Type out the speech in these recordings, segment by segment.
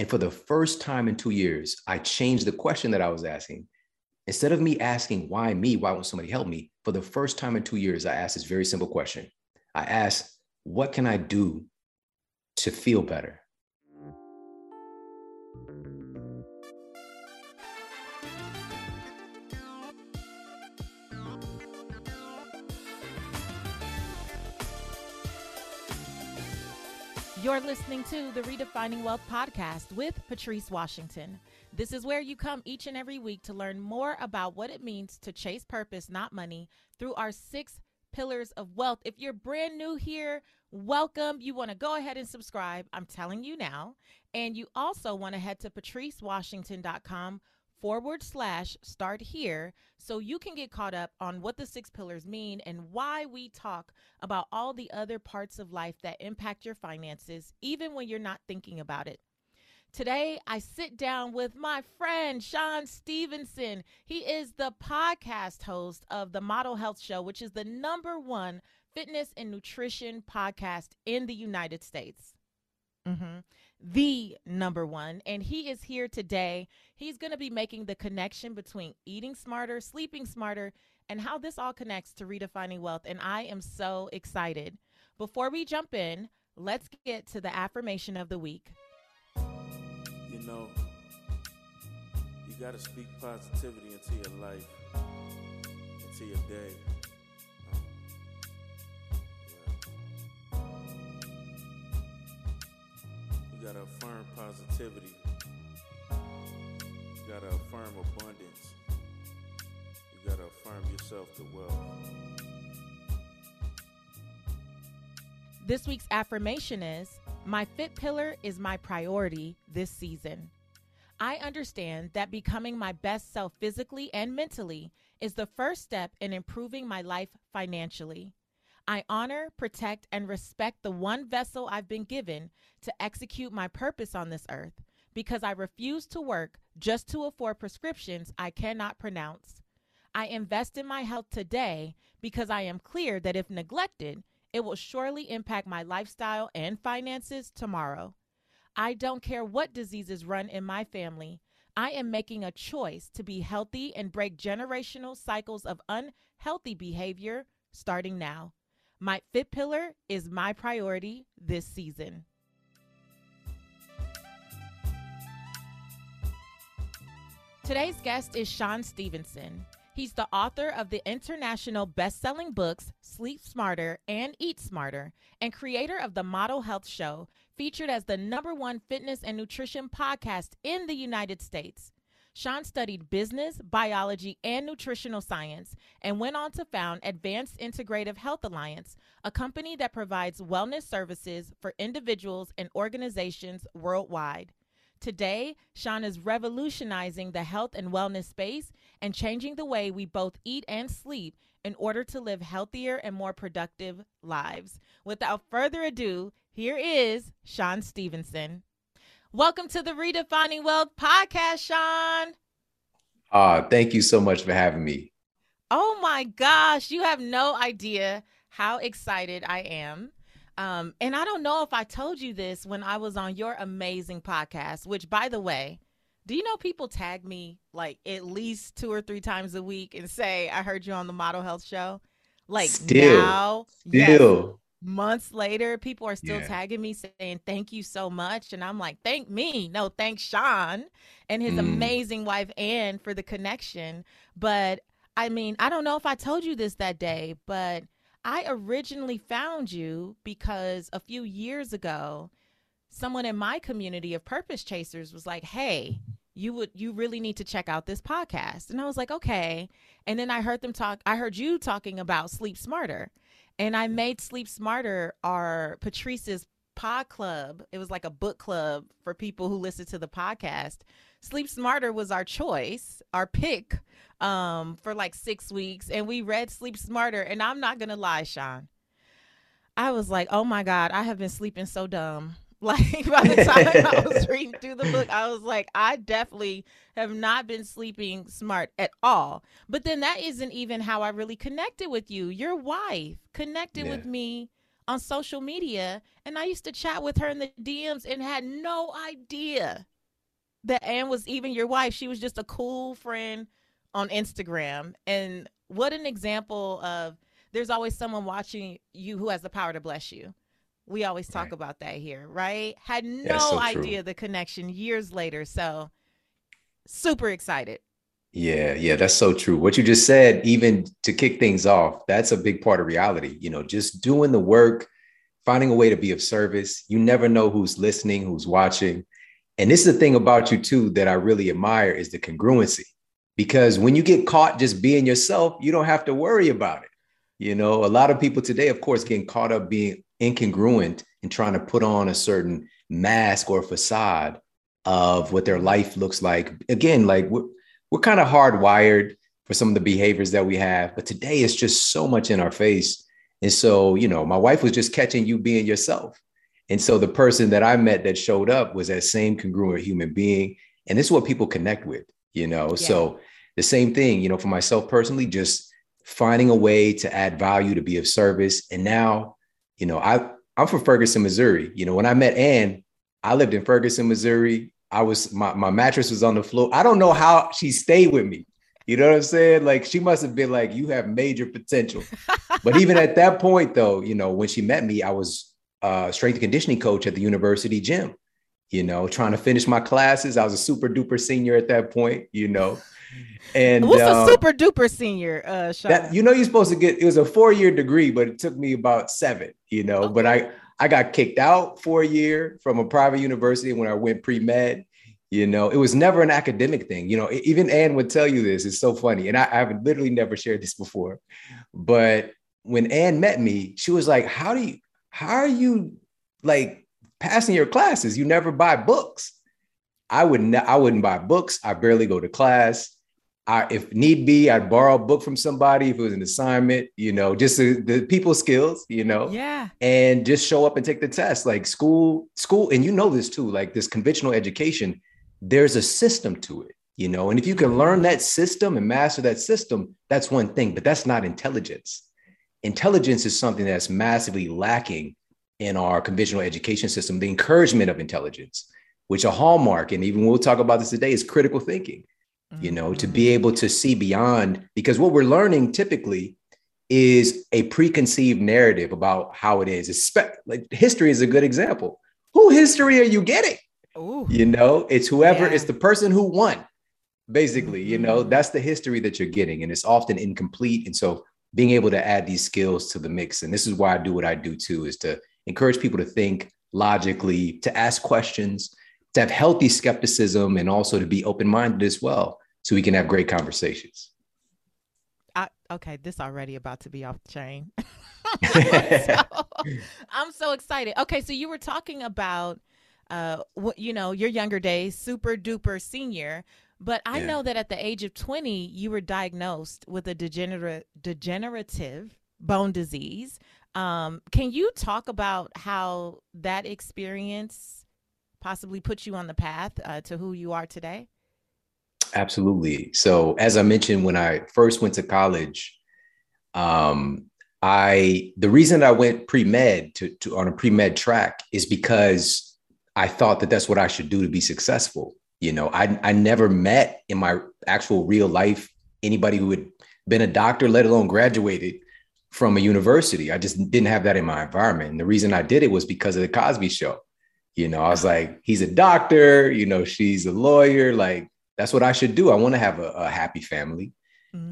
And for the first time in 2 years, I changed the question that I was asking. Instead of me asking, why me? Why won't somebody help me? For the first time in 2 years, I asked this very simple question. I asked, what can I do to feel better? You're listening to the Redefining Wealth podcast with Patrice Washington. This is where you come each and every week to learn more about what it means to chase purpose, not money, through our 6 pillars of wealth. If you're brand new here, welcome. You want to go ahead and subscribe. I'm telling you now. And you also want to head to patricewashington.com/start here so you can get caught up on what the 6 pillars mean and why we talk about all the other parts of life that impact your finances, even when you're not thinking about it. Today, I sit down with my friend, Shawn Stevenson. He is the podcast host of the Model Health Show, which is the #1 fitness and nutrition podcast in the United States. The #1. And he is here today. He's going to be making the connection between eating smarter, sleeping smarter, and how this all connects to redefining wealth. And I am so excited. Before we jump in, let's get to the affirmation of the week. You know, you got to speak positivity into your life, into your day. You gotta affirm positivity. You gotta affirm abundance. You gotta affirm yourself to wealth. This week's affirmation is, my FIT Pillar is my priority this season. I understand that becoming my best self physically and mentally is the first step in improving my life financially. I honor, protect, and respect the one vessel I've been given to execute my purpose on this earth, because I refuse to work just to afford prescriptions I cannot pronounce. I invest in my health today because I am clear that if neglected, it will surely impact my lifestyle and finances tomorrow. I don't care what diseases run in my family. I am making a choice to be healthy and break generational cycles of unhealthy behavior starting now. My FIT Pillar is my priority this season. Today's guest is Shawn Stevenson. He's the author of the international best-selling books, Sleep Smarter and Eat Smarter, and creator of the Model Health Show, featured as the #1 fitness and nutrition podcast in the United States. Shawn studied business, biology, and nutritional science, and went on to found Advanced Integrative Health Alliance, a company that provides wellness services for individuals and organizations worldwide. Today, Shawn is revolutionizing the health and wellness space and changing the way we both eat and sleep in order to live healthier and more productive lives. Without further ado, here is Shawn Stevenson. Welcome to the Redefining Wealth podcast, Shawn. Thank you so much for having me. Oh my gosh, you have no idea how excited I am. And I don't know if I told you this when I was on your amazing podcast, which, by the way, do you know people tag me like at least 2 or 3 times a week and say, I heard you on the Model Health Show? Like still. Yes. Months later, people are still tagging me saying, thank you so much. And I'm like, thank me. No, thanks Shawn and his amazing wife, Ann, for the connection. But I mean, I don't know if I told you this that day, but I originally found you because a few years ago, someone in my community of purpose chasers was like, hey, you really need to check out this podcast. And I was like, okay. And then I heard them talk. I heard you talking about Sleep Smarter. And I made Sleep Smarter our Patrice's pod club. It was like a book club for people who listen to the podcast. Sleep Smarter was our choice, our pick for like 6 weeks. And we read Sleep Smarter. And I'm not going to lie, Shawn, I was like, oh my God, I have been sleeping so dumb. Like by the time I was reading through the book, I was like, I definitely have not been sleeping smart at all. But then that isn't even how I really connected with you. Your wife connected with me on social media, and I used to chat with her in the DMs and had no idea that Ann was even your wife. She was just a cool friend on Instagram. And what an example of there's always someone watching you who has the power to bless you. We always talk about that here, right? Had no idea the connection years later. So super excited. Yeah. Yeah. That's so true. What you just said, even to kick things off, that's a big part of reality. You know, just doing the work, finding a way to be of service. You never know who's listening, who's watching. And this is the thing about you too, that I really admire is the congruency, because when you get caught just being yourself, you don't have to worry about it. You know, a lot of people today, of course, getting caught up being incongruent and trying to put on a certain mask or facade of what their life looks like. Again, like we're kind of hardwired for some of the behaviors that we have, but today it's just so much in our face. And so, you know, my wife was just catching you being yourself. And so the person that I met that showed up was that same congruent human being. And this is what people connect with, you know? Yeah. So the same thing, you know, for myself personally, just finding a way to add value, to be of service. And now, you know, I'm from Ferguson, Missouri. You know, when I met Ann, I lived in Ferguson, Missouri. I was, my mattress was on the floor. I don't know how she stayed with me. You know what I'm saying? Like, she must've been like, you have major potential. But even at that point though, you know, when she met me, I was a strength and conditioning coach at the university gym, you know, trying to finish my classes. I was a super duper senior at that point, you know. And what's a super duper senior, Shawn? That, you know, you're supposed to get, it was a 4-year degree, but it took me about 7, you know, but I got kicked out for a year from a private university when I went pre-med. You know, it was never an academic thing. You know, even Ann would tell you this. It's so funny. And I've literally never shared this before. But when Ann met me, she was like, how are you like passing your classes? You never buy books. I wouldn't buy books. I barely go to class. If need be, I'd borrow a book from somebody if it was an assignment, you know, just the people skills, you know, and just show up and take the test. Like school. And you know this too, like this conventional education, there's a system to it, you know, and if you can learn that system and master that system, that's one thing, but that's not intelligence. Intelligence is something that's massively lacking in our conventional education system, the encouragement of intelligence, which a hallmark, and even we'll talk about this today, is critical thinking. You know, to be able to see beyond, because what we're learning typically is a preconceived narrative about how it is. Like history is a good example. Who history are you getting? Ooh. You know, it's whoever, it's the person who won, basically, you know, that's the history that you're getting. And it's often incomplete. And so being able to add these skills to the mix. And this is why I do what I do too, is to encourage people to think logically, to ask questions, to have healthy skepticism, and also to be open-minded as well, so we can have great conversations. Okay, this already about to be off the chain. I'm so excited. Okay, so you were talking about, you know, your younger days, super duper senior, but I know that at the age of 20, you were diagnosed with a degenerative bone disease. Can you talk about how that experience possibly put you on the path to who you are today? Absolutely. So as I mentioned, when I first went to college, the reason I went pre-med to on a pre-med track is because I thought that that's what I should do to be successful. You know, I never met in my actual real life anybody who had been a doctor, let alone graduated from a university. I just didn't have that in my environment. And the reason I did it was because of the Cosby Show. You know, I was like, he's a doctor, you know, she's a lawyer. Like, that's what I should do. I want to have a happy family,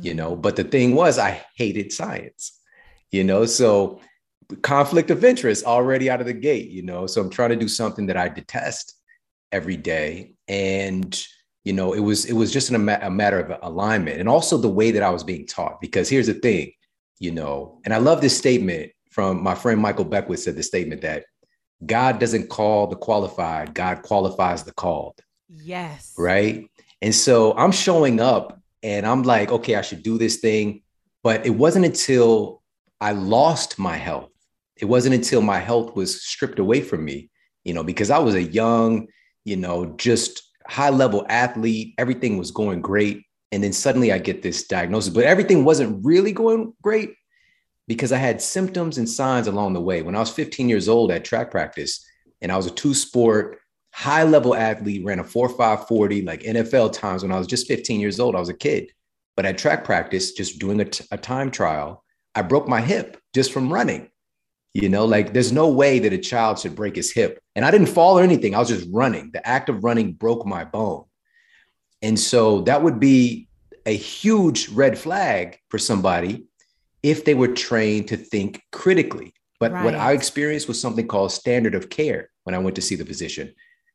you know, but the thing was, I hated science, you know, so conflict of interest already out of the gate, you know, so I'm trying to do something that I detest every day. And, you know, it was just a matter of alignment, and also the way that I was being taught, because here's the thing, you know, and I love this statement from my friend, Michael Beckwith said the statement that God doesn't call the qualified, God qualifies the called. Yes. Right. And so I'm showing up and I'm like, okay, I should do this thing. But it wasn't until I lost my health. It wasn't until my health was stripped away from me, you know, because I was a young, you know, just high level athlete. Everything was going great. And then suddenly I get this diagnosis, but everything wasn't really going great. because I had symptoms and signs along the way. When I was 15 years old at track practice, and I was a two-sport, high-level athlete, ran a 4.5 40, like NFL times when I was just 15 years old. I was a kid. But at track practice, just doing a time trial, I broke my hip just from running. You know, like there's no way that a child should break his hip. And I didn't fall or anything. I was just running. The act of running broke my bone. And so that would be a huge red flag for somebody if they were trained to think critically. But right. What I experienced was something called standard of care when I went to see the physician.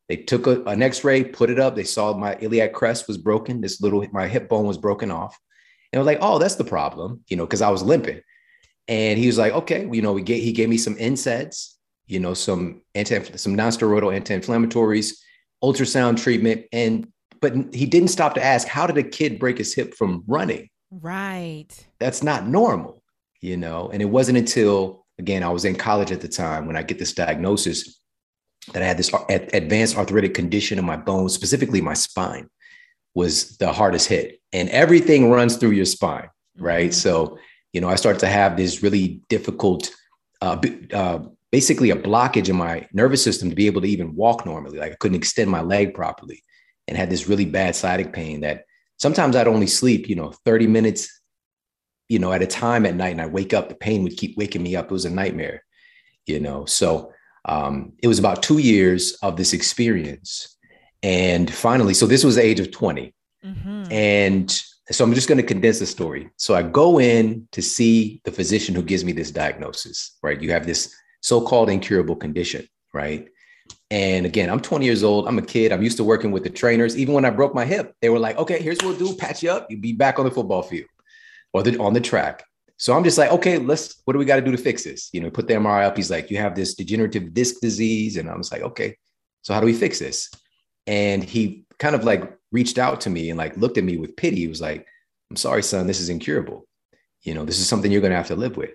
They took an x-ray, put it up. They saw my iliac crest was broken. My hip bone was broken off. And I was like, oh, that's the problem, you know, because I was limping. And he was like, okay, you know, he gave me some NSAIDs, you know, some non-steroidal anti-inflammatories, ultrasound treatment. But he didn't stop to ask, how did a kid break his hip from running? Right. That's not normal, you know? And it wasn't until, again, I was in college at the time when I get this diagnosis that I had this advanced arthritic condition in my bones, specifically my spine was the hardest hit, and everything runs through your spine. Right. Mm-hmm. So, you know, I started to have this really difficult, basically a blockage in my nervous system to be able to even walk normally. Like I couldn't extend my leg properly and had this really bad sciatic pain that sometimes I'd only sleep, you know, 30 minutes, you know, at a time at night. And I wake up, the pain would keep waking me up. It was a nightmare, you know? So, it was about 2 years of this experience. And finally, so this was the age of 20. Mm-hmm. And so I'm just going to condense the story. So I go in to see the physician who gives me this diagnosis, right? You have this so-called incurable condition, right? And again, I'm 20 years old. I'm a kid. I'm used to working with the trainers. Even when I broke my hip, they were like, okay, here's what we'll do. Patch you up. You'll be back on the football field or on the track. So I'm just like, okay, what do we got to do to fix this? You know, put the MRI up. He's like, you have this degenerative disc disease. And I was like, okay, so how do we fix this? And he kind of like reached out to me and like looked at me with pity. He was like, I'm sorry, son, this is incurable. You know, this is something you're going to have to live with.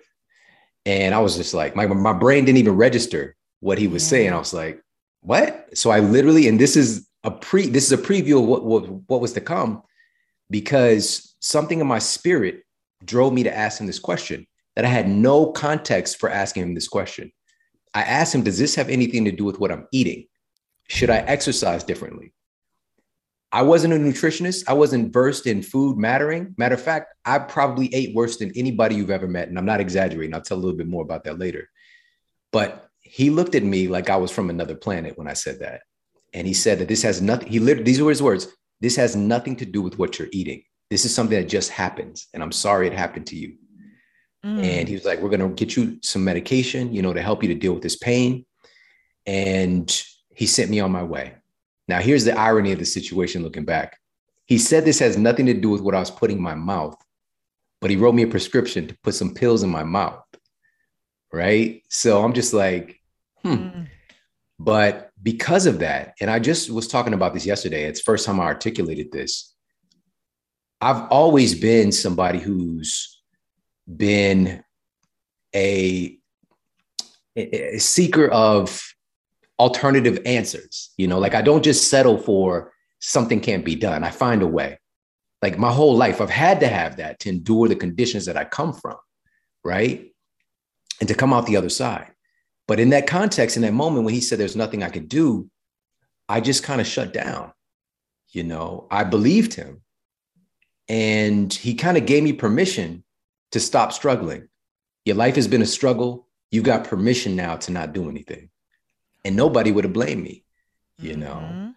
And I was just like, my brain didn't even register what he was saying. I was like, what? So I literally, and this is a preview of what was to come, because something in my spirit drove me to ask him this question that I had no context for asking him this question. I asked him, does this have anything to do with what I'm eating? Should I exercise differently? I wasn't a nutritionist. I wasn't versed in food mattering. Matter of fact, I probably ate worse than anybody you've ever met. And I'm not exaggerating. I'll tell a little bit more about that later. But he looked at me like I was from another planet when I said that. And he said that this has nothing, these were his words. This has nothing to do with what you're eating. This is something that just happens. And I'm sorry it happened to you. Mm. And he was like, we're going to get you some medication, you know, to help you to deal with this pain. And he sent me on my way. Now, here's the irony of the situation looking back. He said this has nothing to do with what I was putting in my mouth, but he wrote me a prescription to put some pills in my mouth. Right. So I'm just like, But because of that, and I just was talking about this yesterday, it's the first time I articulated this. I've always been somebody who's been a seeker of alternative answers. You know, like I don't just settle for something can't be done. I find a way. Like my whole life, I've had to have that to endure the conditions that I come from. Right. And to come out the other side. But in that context, in that moment, when he said, there's nothing I could do, I just kind of shut down. You know, I believed him. And he kind of gave me permission to stop struggling. Your life has been a struggle. You got permission now to not do anything. And nobody would have blamed me, you know?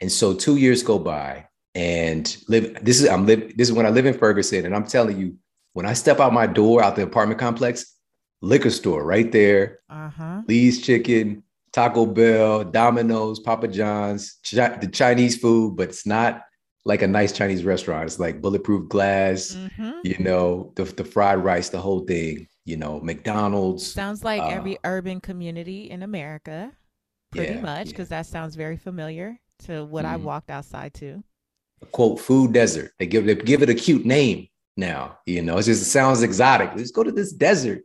And so 2 years go by and this is when I live in Ferguson. And I'm telling you, when I step out my door, out the apartment complex, liquor store right there, Lee's Chicken, Taco Bell, Domino's, Papa John's, the Chinese food, but it's not like a nice Chinese restaurant. It's like bulletproof glass, you know, the fried rice, the whole thing, you know, McDonald's. Sounds like every urban community in America, pretty much, because that sounds very familiar to what I walked outside to. Quote, food desert. They give it a cute name now, you know, it just sounds exotic. Let's go to this desert.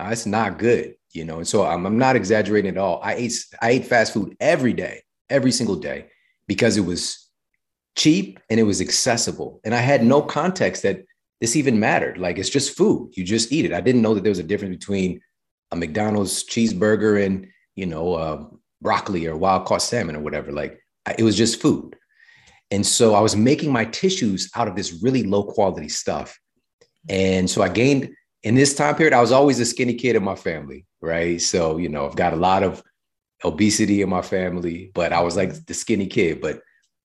It's not good, you know? And so I'm not exaggerating at all. I ate fast food every day, every single day, because it was cheap and it was accessible. And I had no context that this even mattered. Like, it's just food. You just eat it. I didn't know that there was a difference between a McDonald's cheeseburger and, you know, broccoli or wild caught salmon or whatever. Like, it was just food. And so I was making my tissues out of this really low quality stuff. And so I gained, in this time period, I was always a skinny kid in my family, right? So, you know, I've got a lot of obesity in my family, but I was like the skinny kid. But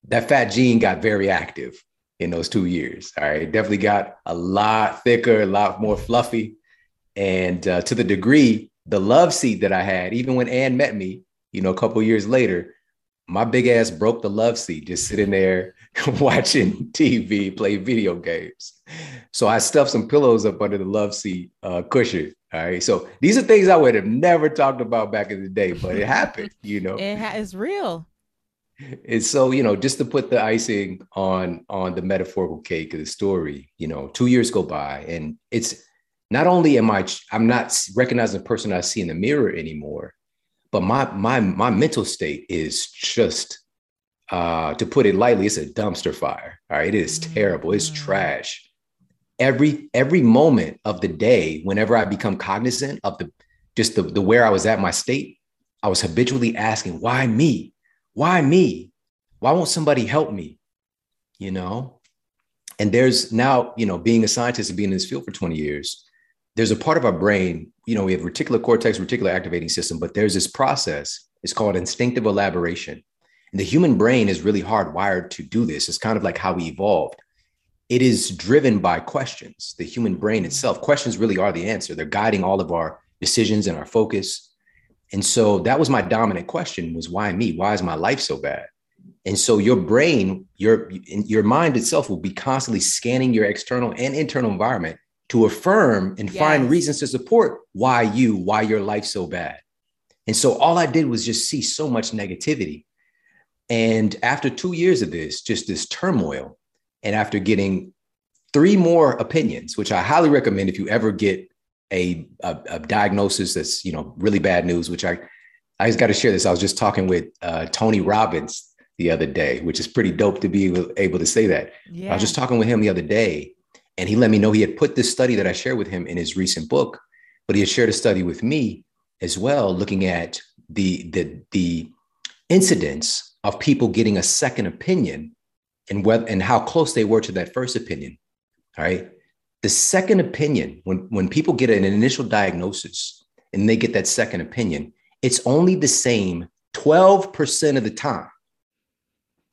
that fat gene got very active in those 2 years. All right. Definitely got a lot thicker, a lot more fluffy. And to the degree, the love seat that I had, even when Ann met me, you know, a couple of years later, my big ass broke the love seat, just sitting there watching TV, play video games. So I stuffed some pillows up under the love seat cushion. All right. So these are things I would have never talked about back in the day, but it happened, you know, it's real. And so, you know, just to put the icing on the metaphorical cake of the story, you know, 2 years go by, and it's not only I'm not recognizing the person I see in the mirror anymore, but my mental state is just, to put it lightly, it's a dumpster fire. All right. It is terrible. It's trash. Every moment of the day, whenever I become cognizant of the where I was at, my state, I was habitually asking, why me? Why me? Why won't somebody help me? You know? And there's now, you know, being a scientist and being in this field for 20 years, there's a part of our brain, you know, we have reticular cortex, reticular activating system, but there's this process. It's called instinctive elaboration. And the human brain is really hardwired to do this. It's kind of like how we evolved. It is driven by questions. The human brain itself, questions really are the answer. They're guiding all of our decisions and our focus. And so that was my dominant question, was why me? Why is my life so bad? And so your brain, your mind itself will be constantly scanning your external and internal environment to affirm and find reasons to support why your life's so bad. And so all I did was just see so much negativity. And after 2 years of this, just this turmoil, and after getting 3 more opinions, which I highly recommend if you ever get a diagnosis that's, you know, really bad news, which I just got to share this. I was just talking with Tony Robbins the other day, which is pretty dope to be able to say that. Yeah. I was just talking with him the other day, and he let me know he had put this study that I shared with him in his recent book, but he had shared a study with me as well, looking at the incidence of people getting a second opinion and how close they were to that first opinion. All right. The second opinion, when people get an initial diagnosis and they get that second opinion, it's only the same 12% of the time.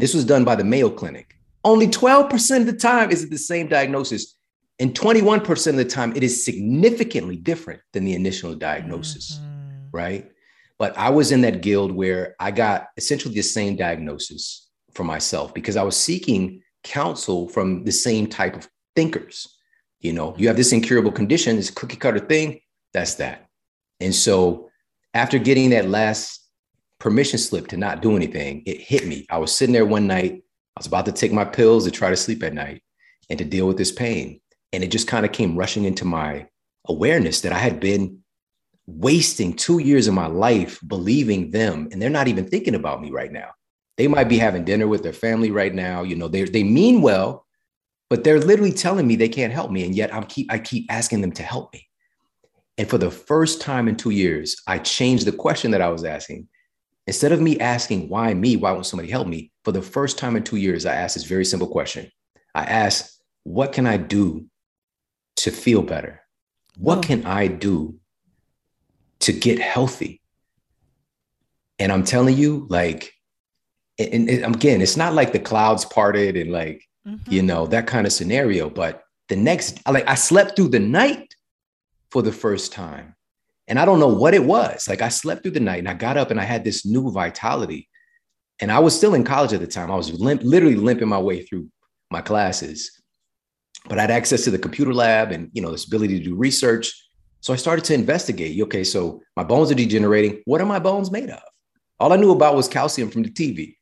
This was done by the Mayo Clinic. Only 12% of the time is it the same diagnosis. And 21% of the time, it is significantly different than the initial diagnosis, right? But I was in that guild where I got essentially the same diagnosis for myself, because I was seeking counsel from the same type of thinkers. You know, you have this incurable condition, this cookie cutter thing, that's that. And so after getting that last permission slip to not do anything, it hit me. I was sitting there one night, I was about to take my pills to try to sleep at night and to deal with this pain. And it just kind of came rushing into my awareness that I had been wasting 2 years of my life believing them. And they're not even thinking about me right now. They might be having dinner with their family right now. You know, they mean well, but they're literally telling me they can't help me. And yet I keep asking them to help me. And for the first time in 2 years, I changed the question that I was asking. Instead of me asking, why me? Why won't somebody help me? For the first time in 2 years, I asked this very simple question. I asked, what can I do to feel better? What can I do to get healthy? And I'm telling you, like, and again, it's not like the clouds parted and like, you know, that kind of scenario. But the next, like, I slept through the night for the first time. And I don't know what it was. Like, I slept through the night and I got up and I had this new vitality. And I was still in college at the time. I was literally limping my way through my classes, but I had access to the computer lab and, you know, this ability to do research. So I started to investigate. Okay, so my bones are degenerating. What are my bones made of? All I knew about was calcium from the TV.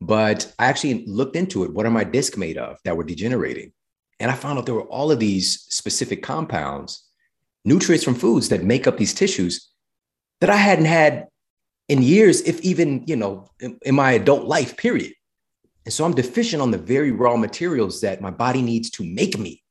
But I actually looked into it. What are my discs made of that were degenerating? And I found out there were all of these specific compounds, nutrients from foods that make up these tissues that I hadn't had in years, if even, you know, in my adult life, period. And so I'm deficient on the very raw materials that my body needs to make me.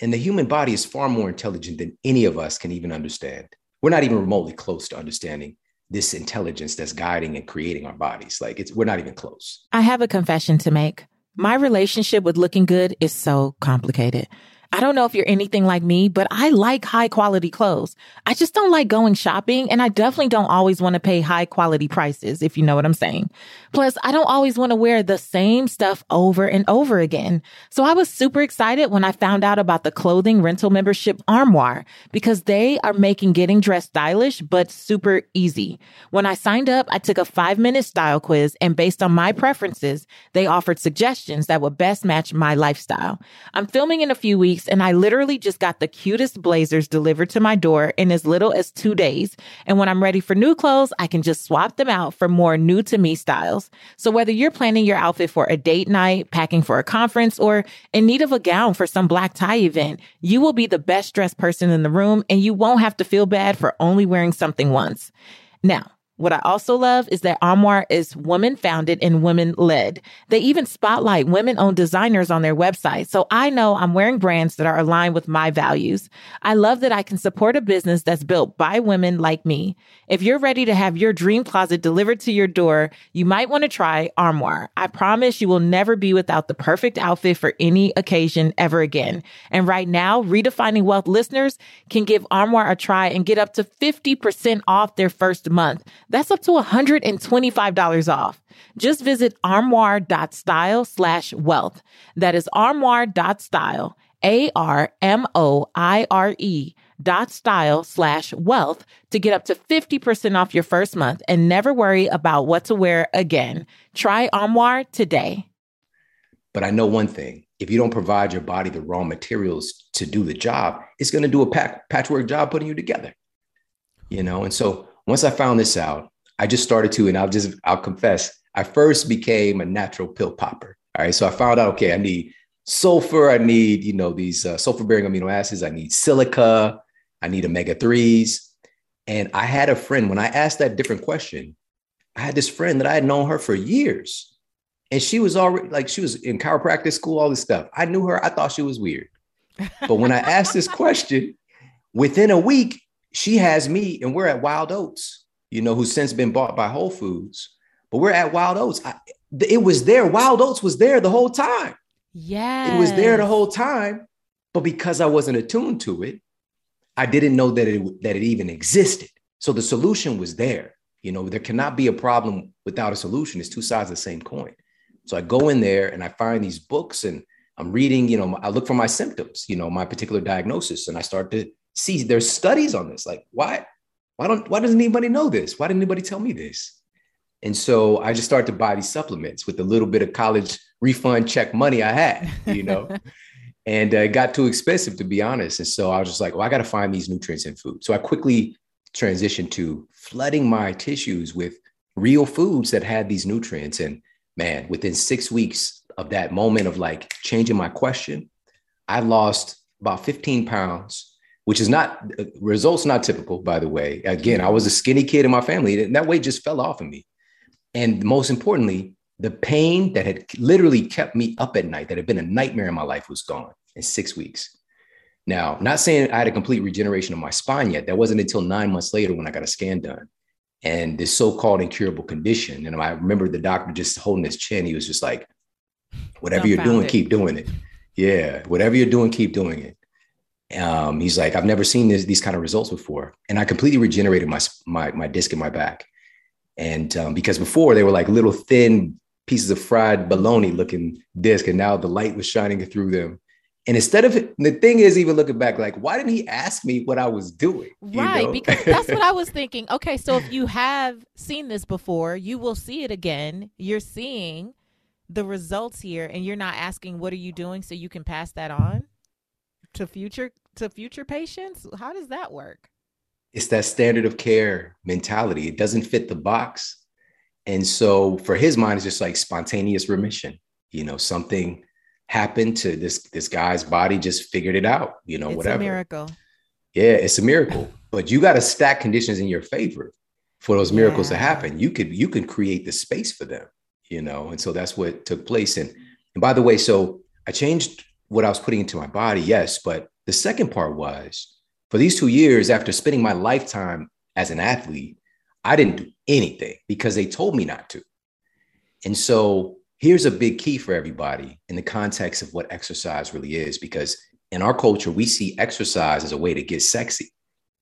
And the human body is far more intelligent than any of us can even understand. We're not even remotely close to understanding this intelligence that's guiding and creating our bodies. We're not even close. I have a confession to make. My relationship with looking good is so complicated. I don't know if you're anything like me, but I like high quality clothes. I just don't like going shopping, and I definitely don't always want to pay high quality prices, if you know what I'm saying. Plus, I don't always want to wear the same stuff over and over again. So I was super excited when I found out about the clothing rental membership Armoire, because they are making getting dressed stylish, but super easy. When I signed up, I took a 5-minute style quiz, and based on my preferences, they offered suggestions that would best match my lifestyle. I'm filming in a few weeks, and I literally just got the cutest blazers delivered to my door in as little as 2 days. And when I'm ready for new clothes, I can just swap them out for more new to me styles. So whether you're planning your outfit for a date night, packing for a conference, or in need of a gown for some black tie event, you will be the best dressed person in the room, and you won't have to feel bad for only wearing something once. Now, what I also love is that Armoire is women-founded and women-led. They even spotlight women-owned designers on their website, so I know I'm wearing brands that are aligned with my values. I love that I can support a business that's built by women like me. If you're ready to have your dream closet delivered to your door, you might want to try Armoire. I promise you will never be without the perfect outfit for any occasion ever again. And right now, Redefining Wealth listeners can give Armoire a try and get up to 50% off their first month. That's up to $125 off. Just visit armoire.style/wealth. That is armoire.style, ARMOIRE.style/wealth to get up to 50% off your first month and never worry about what to wear again. Try Armoire today. But I know one thing. If you don't provide your body the raw materials to do the job, it's going to do a patchwork job putting you together. And so once I found this out, I just started to, and I'll confess, I first became a natural pill popper. All right. So I found out, okay, I need sulfur. I need, these sulfur bearing amino acids. I need silica. I need omega-3s. And I had a friend, when I asked that different question, I had this friend that I had known her for years. And she was already she was in chiropractic school, all this stuff. I knew her. I thought she was weird. But when I asked this question, within a week, she has me, and we're at Wild Oats, who's since been bought by Whole Foods, but we're at Wild Oats. It was there. Wild Oats was there the whole time. Yeah. It was there the whole time, but because I wasn't attuned to it, I didn't know that it even existed. So the solution was there. There cannot be a problem without a solution. It's two sides of the same coin. So I go in there and I find these books and I'm reading, I look for my symptoms, my particular diagnosis, and I start to see, there's studies on this. Why doesn't anybody know this? Why didn't anybody tell me this? And so I just started to buy these supplements with a little bit of college refund check money I had, and it got too expensive, to be honest. And so I was just I got to find these nutrients in food. So I quickly transitioned to flooding my tissues with real foods that had these nutrients. And man, within 6 weeks of that moment of changing my question, I lost about 15 pounds. Which is not typical, by the way. Again, I was a skinny kid in my family, and that weight just fell off of me. And most importantly, the pain that had literally kept me up at night, that had been a nightmare in my life, was gone in 6 weeks. Now, not saying I had a complete regeneration of my spine yet. That wasn't until 9 months later when I got a scan done. And this so-called incurable condition. And I remember the doctor just holding his chin. He was just like, whatever you're doing, keep doing it. Yeah, whatever you're doing, keep doing it. He's like, I've never seen these kind of results before. And I completely regenerated my disc in my back. And because before they were little thin pieces of fried bologna looking disc, and now the light was shining through them. And instead of it, the thing is, even looking back, why didn't he ask me what I was doing? Right. Because that's what I was thinking. Okay. So if you have seen this before, you will see it again. You're seeing the results here and you're not asking, what are you doing? So you can pass that on to future patients? How does that work? It's that standard of care mentality. It doesn't fit the box. And so for his mind, it's just spontaneous remission. Something happened to this guy's body, just figured it out, it's whatever. It's a miracle. Yeah, it's a miracle. But you got to stack conditions in your favor for those miracles to happen. You can create the space for them, and so that's what took place. And by the way, so I changed what I was putting into my body, yes. But the second part was, for these 2 years, after spending my lifetime as an athlete, I didn't do anything because they told me not to. And so here's a big key for everybody in the context of what exercise really is, because in our culture, we see exercise as a way to get sexy.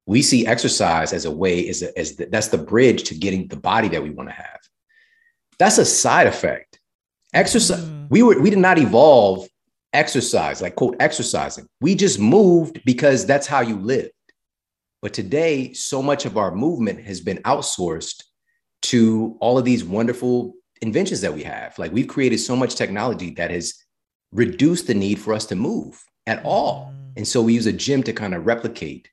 We see exercise as a way, that's the bridge to getting the body that we want to have. That's a side effect. Exercise. We did not evolve exercise, like quote exercising. We just moved because that's how you lived. But today, so much of our movement has been outsourced to all of these wonderful inventions that we have. Like, we've created so much technology that has reduced the need for us to move at all. And so we use a gym to kind of replicate,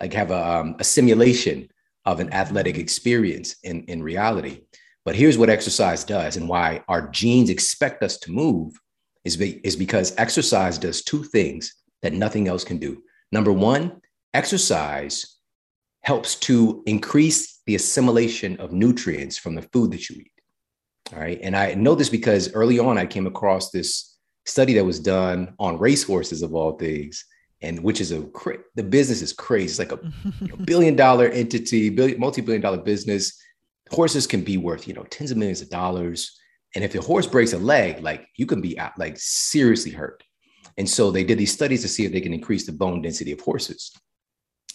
like have a simulation of an athletic experience in reality. But here's what exercise does, and why our genes expect us to move is because exercise does two things that nothing else can do. Number one, exercise helps to increase the assimilation of nutrients from the food that you eat. All right. And I know this because early on, I came across this study that was done on racehorses, of all things, and which is the business is crazy. It's like a $1 billion entity, multi-billion-dollar business. Horses can be worth, tens of millions of dollars. And if your horse breaks a leg, like, you can be out, like, seriously hurt. And so they did these studies to see if they can increase the bone density of horses.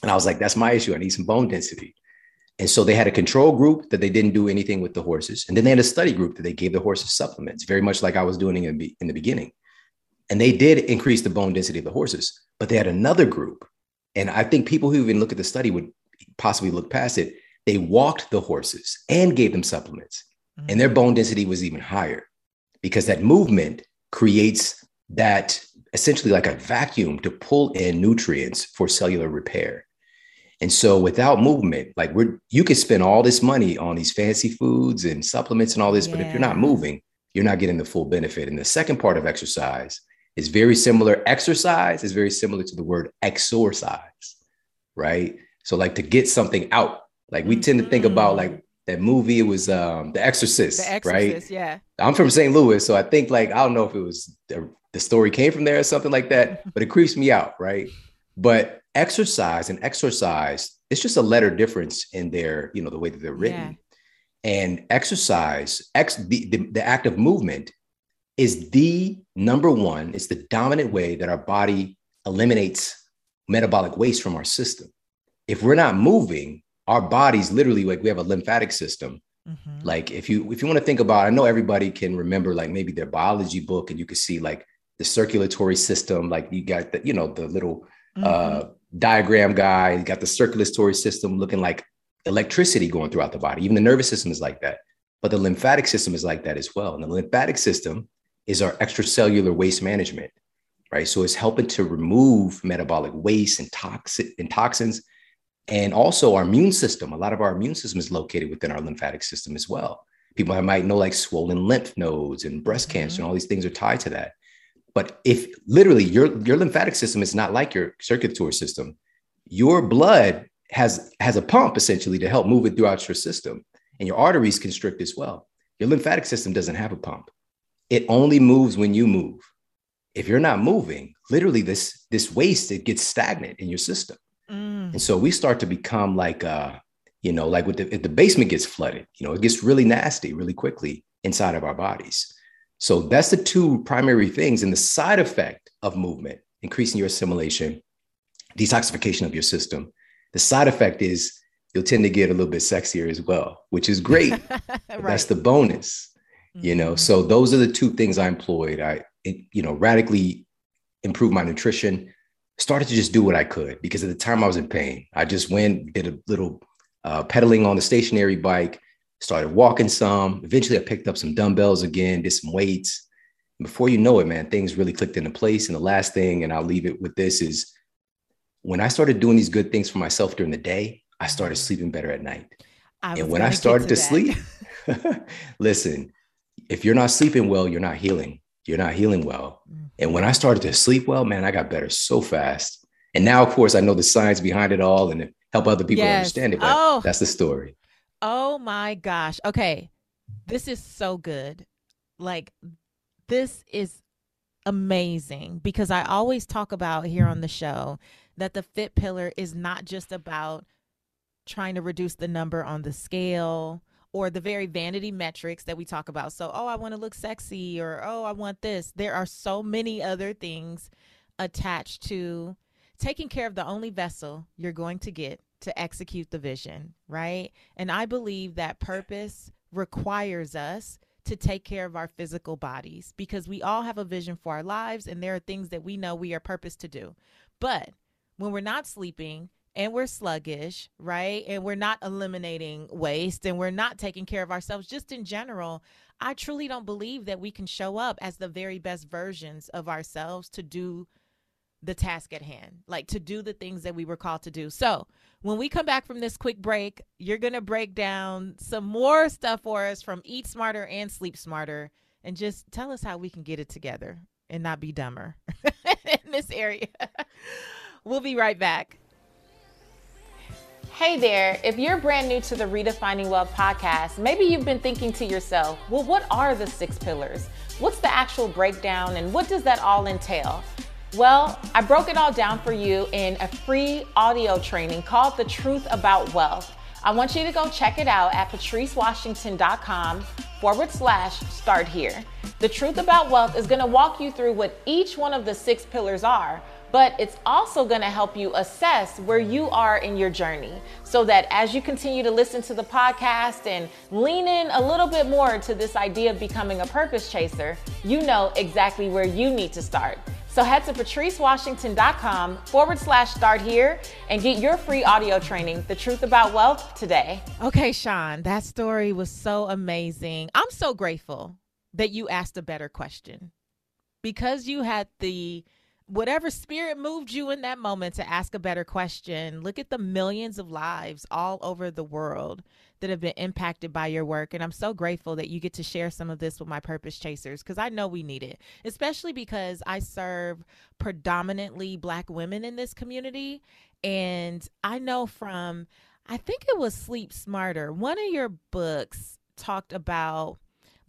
And I was like, that's my issue. I need some bone density. And so they had a control group that they didn't do anything with the horses. And then they had a study group that they gave the horses supplements, very much like I was doing in the beginning. And they did increase the bone density of the horses, but they had another group. And I think people who even look at the study would possibly look past it. They walked the horses and gave them supplements, and their bone density was even higher, because that movement creates that essentially like a vacuum to pull in nutrients for cellular repair. And so without movement, like, you could spend all this money on these fancy foods and supplements and all this, but if you're not moving, you're not getting the full benefit. And the second part of exercise is very similar. Exercise is very similar to the word exorcise, right? So, like, to get something out. Like, we tend to think about, like, that movie, it was The Exorcist, right? Yeah. I'm from St. Louis, so I think, like, I don't know if it was the story came from there or something like that, but it creeps me out, right? But exercise and exorcise, it's just a letter difference in their, the way that they're written. Yeah. And exercise, the act of movement is the number one, it's the dominant way that our body eliminates metabolic waste from our system. If we're not moving, our bodies literally, like, we have a lymphatic system. Like, if you want to think about, I know everybody can remember, like, maybe their biology book, and you can see, like, the circulatory system, like, you got the, the little diagram guy, you got the circulatory system looking like electricity going throughout the body. Even the nervous system is like that, but the lymphatic system is like that as well. And the lymphatic system is our extracellular waste management, right? So it's helping to remove metabolic waste and toxins. And also our immune system, a lot of our immune system is located within our lymphatic system as well. People might know, like, swollen lymph nodes and breast cancer and all these things are tied to that. But if literally your lymphatic system is not like your circulatory system, your blood has a pump essentially to help move it throughout your system, and your arteries constrict as well. Your lymphatic system doesn't have a pump. It only moves when you move. If you're not moving, literally this waste, it gets stagnant in your system. And so we start to become like, like if the basement gets flooded, it gets really nasty really quickly inside of our bodies. So that's the two primary things. And the side effect of movement, increasing your assimilation, detoxification of your system. The side effect is you'll tend to get a little bit sexier as well, which is great. Right. That's the bonus, So those are the two things I employed. I radically improved my nutrition. Started to just do what I could, because at the time I was in pain. I just went, did a little pedaling on the stationary bike, started walking some. Eventually I picked up some dumbbells again, did some weights. And before you know it, man, things really clicked into place. And the last thing, and I'll leave it with this, is when I started doing these good things for myself during the day, I started sleeping better at night. And when I started to sleep, listen, if you're not sleeping well, you're not healing. You're not healing well. And when I started to sleep well, man, I got better so fast. And now, of course, I know the science behind it all and help other people understand it. But that's the story. Oh, my gosh. Okay. This is so good. Like, this is amazing, because I always talk about here on the show that the FIT Pillar is not just about trying to reduce the number on the scale or the very vanity metrics that we talk about. So, oh, I want to look sexy, or, oh, I want this. There are so many other things attached to taking care of the only vessel you're going to get to execute the vision, right? And I believe that purpose requires us to take care of our physical bodies, because we all have a vision for our lives, and there are things that we know we are purposed to do. But when we're not sleeping and we're sluggish, right, and we're not eliminating waste, and we're not taking care of ourselves just in general, I truly don't believe that we can show up as the very best versions of ourselves to do the task at hand, like to do the things that we were called to do. So when we come back from this quick break, you're going to break down some more stuff for us from Eat Smarter and Sleep Smarter, and just tell us how we can get it together and not be dumber in this area. We'll be right back. Hey there, if you're brand new to the Redefining Wealth podcast, maybe you've been thinking to yourself, well, what are the 6 pillars? What's the actual breakdown, and what does that all entail? Well, I broke it all down for you in a free audio training called The Truth About Wealth. I want you to go check it out at patricewashington.com/start here. The Truth About Wealth is going to walk you through what each one of the 6 pillars are, but it's also going to help you assess where you are in your journey, so that as you continue to listen to the podcast and lean in a little bit more to this idea of becoming a purpose chaser, you know exactly where you need to start. So head to patricewashington.com/start here and get your free audio training, The Truth About Wealth, today. Okay, Shawn, that story was so amazing. I'm so grateful that you asked a better question, because you had the, whatever spirit moved you in that moment to ask a better question. Look at the millions of lives all over the world that have been impacted by your work. And I'm so grateful that you get to share some of this with my purpose chasers, because I know we need it, especially because I serve predominantly Black women in this community. And I know from, I think it was Sleep Smarter, one of your books talked about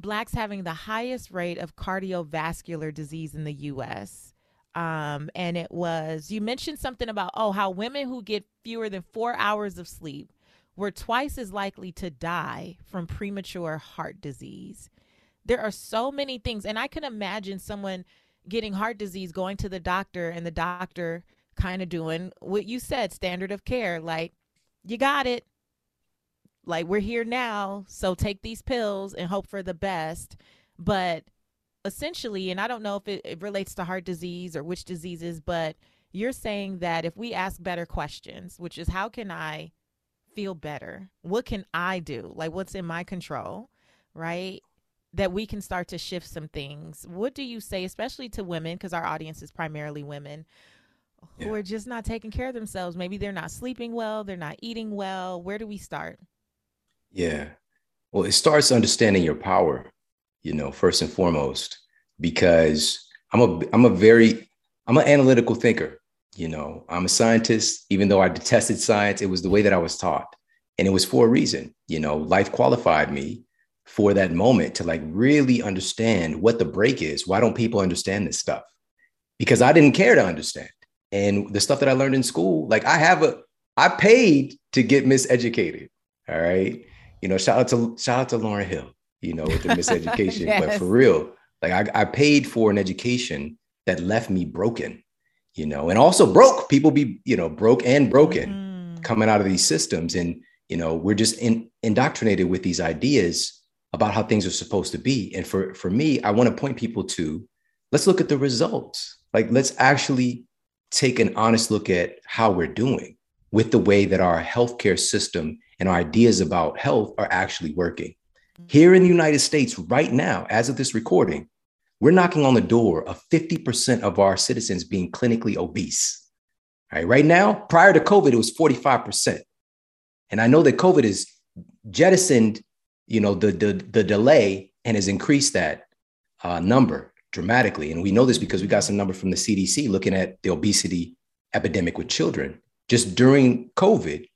Blacks having the highest rate of cardiovascular disease in the U.S. And it was, you mentioned something about, oh, how women who get fewer than 4 hours of sleep were twice as likely to die from premature heart disease. There are so many things. And I can imagine someone getting heart disease, going to the doctor, and the doctor kind of doing what you said, standard of care. Like, you got it. Like, we're here now. So take these pills and hope for the best. But essentially, and I don't know if it relates to heart disease or which diseases, but you're saying that if we ask better questions, which is, how can I feel better? What can I do? Like, what's in my control, right? That we can start to shift some things. What do you say, especially to women, because our audience is primarily women who are just not taking care of themselves? Maybe they're not sleeping well, they're not eating well. Where do we start? Yeah. Well, it starts understanding your power, you know, first and foremost, because I'm an analytical thinker. You know, I'm a scientist. Even though I detested science, it was the way that I was taught. And it was for a reason. You know, life qualified me for that moment to like really understand what the break is. Why don't people understand this stuff? Because I didn't care to understand. And the stuff that I learned in school, like I paid to get miseducated. All right. You know, shout out to Lauryn Hill, you know, with the miseducation. Yes. But for real, like I paid for an education that left me broken. You know, and also broke. People be, you know, broke and broken coming out of these systems. And, you know, we're just indoctrinated with these ideas about how things are supposed to be. And for me, I want to point people to, let's look at the results. Like, let's actually take an honest look at how we're doing with the way that our healthcare system and our ideas about health are actually working. Here in the United States right now, as of this recording, we're knocking on the door of 50% of our citizens being clinically obese. Right now, prior to COVID, it was 45%. And I know that COVID has jettisoned, you know, the delay and has increased that number dramatically. And we know this because we got some number from the CDC looking at the obesity epidemic with children. Just during COVID,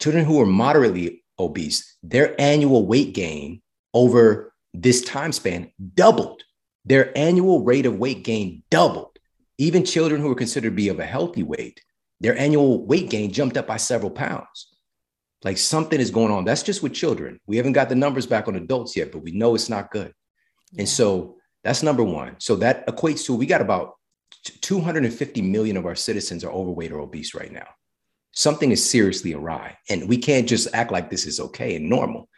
children who are moderately obese, their annual weight gain over this time span doubled Their annual rate of weight gain doubled. Even children who were considered to be of a healthy weight, their annual weight gain jumped up by several pounds. Like something is going on. That's just with children. We haven't got the numbers back on adults yet, but we know it's not good. Yeah. And so that's number one. So that equates to, we got about 250 million of our citizens are overweight or obese right now. Something is seriously awry, and we can't just act like this is okay and normal.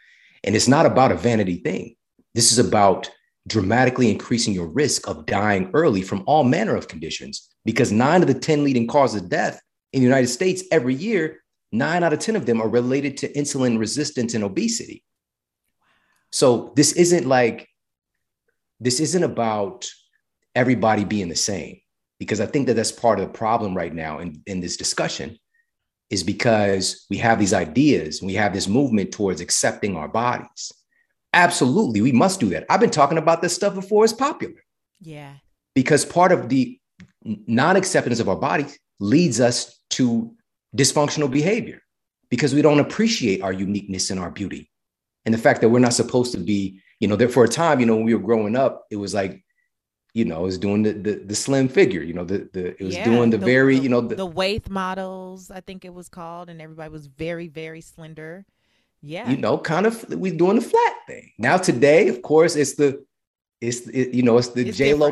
And it's not about a vanity thing. This is about dramatically increasing your risk of dying early from all manner of conditions, because 9 of the 10 leading causes of death in the United States every year, 9 out of 10 of them are related to insulin resistance and obesity. So this isn't about everybody being the same, because I think that that's part of the problem right now in this discussion, is because we have these ideas and we have this movement towards accepting our bodies. Absolutely, we must do that. I've been talking about this stuff before it's popular. Yeah. Because part of the non-acceptance of our bodies leads us to dysfunctional behavior, because we don't appreciate our uniqueness and our beauty. And the fact that we're not supposed to be, there for a time, when we were growing up, it was like, it was doing the slim figure, the Waithe models, I think it was called, and everybody was very, very slender. Yeah. Kind of, we're doing the flat thing. Now today, of course, it's the J-Lo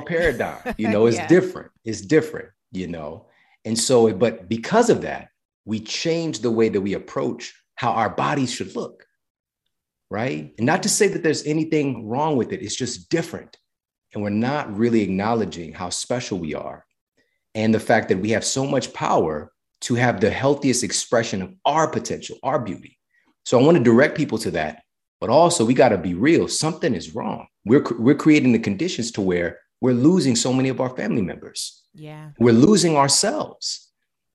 paradigm, it's yeah. different. It's different, And so, but because of that, we change the way that we approach how our bodies should look. Right. And not to say that there's anything wrong with it. It's just different. And we're not really acknowledging how special we are, and the fact that we have so much power to have the healthiest expression of our potential, our beauty. So I want to direct people to that, but also we got to be real. Something is wrong. We're creating the conditions to where we're losing so many of our family members. Yeah. We're losing ourselves.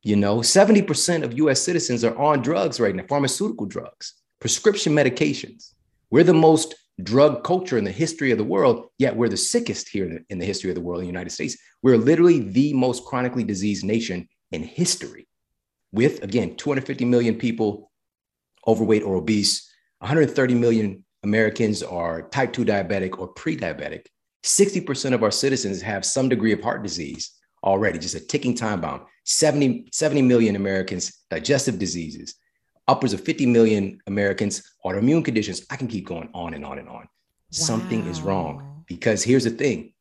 70% of US citizens are on drugs right now, pharmaceutical drugs, prescription medications. We're the most drug culture in the history of the world, yet we're the sickest here in the history of the world in the United States. We're literally the most chronically diseased nation in history, with, again, 250 million people overweight or obese. 130 million Americans are type 2 diabetic or pre-diabetic. 60% of our citizens have some degree of heart disease already, just a ticking time bomb. 70 million Americans, digestive diseases. Upwards of 50 million Americans, autoimmune conditions. I can keep going on and on and on. Wow. Something is wrong, because here's the thing.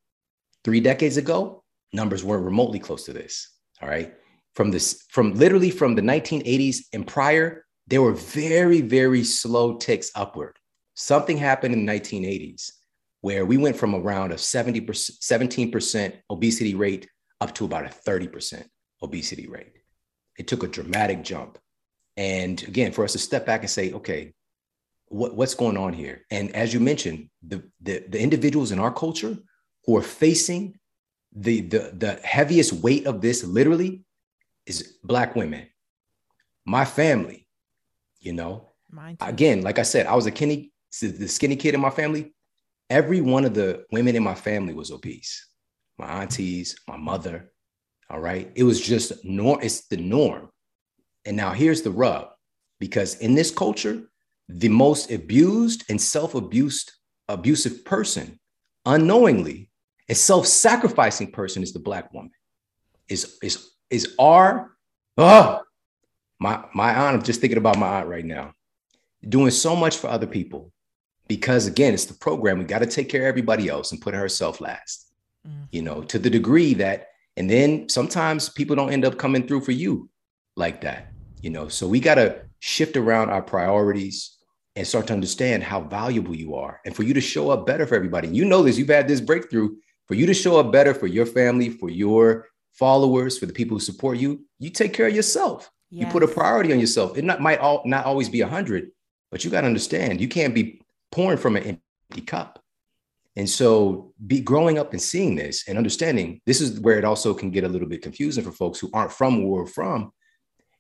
3 decades ago, numbers weren't remotely close to this. All right. From the 1980s and prior, there were very, very slow ticks upward. Something happened in the 1980s where we went from around a 17% obesity rate up to about a 30% obesity rate. It took a dramatic jump. And again, for us to step back and say, okay, what's going on here? And as you mentioned, the individuals in our culture who are facing the heaviest weight of this literally is Black women. My family, Again, like I said, I was the skinny kid in my family. Every one of the women in my family was obese. My aunties, my mother. All right. It was just it's the norm. And now here's the rub, because in this culture, the most abused and abusive person, unknowingly, a self-sacrificing person, is the Black woman. My aunt, I'm just thinking about my aunt right now, doing so much for other people, because again, it's the program. We got to take care of everybody else and put herself last, to the degree that, and then sometimes people don't end up coming through for you like that, so we got to shift around our priorities and start to understand how valuable you are, and for you to show up better for everybody. You've had this breakthrough. For you to show up better for your family, for your followers, for the people who support you, you take care of yourself. Yes. You put a priority on yourself. It might not always be 100, but you got to understand you can't be pouring from an empty cup. And so be growing up and seeing this and understanding, this is where it also can get a little bit confusing for folks who aren't from where we're from.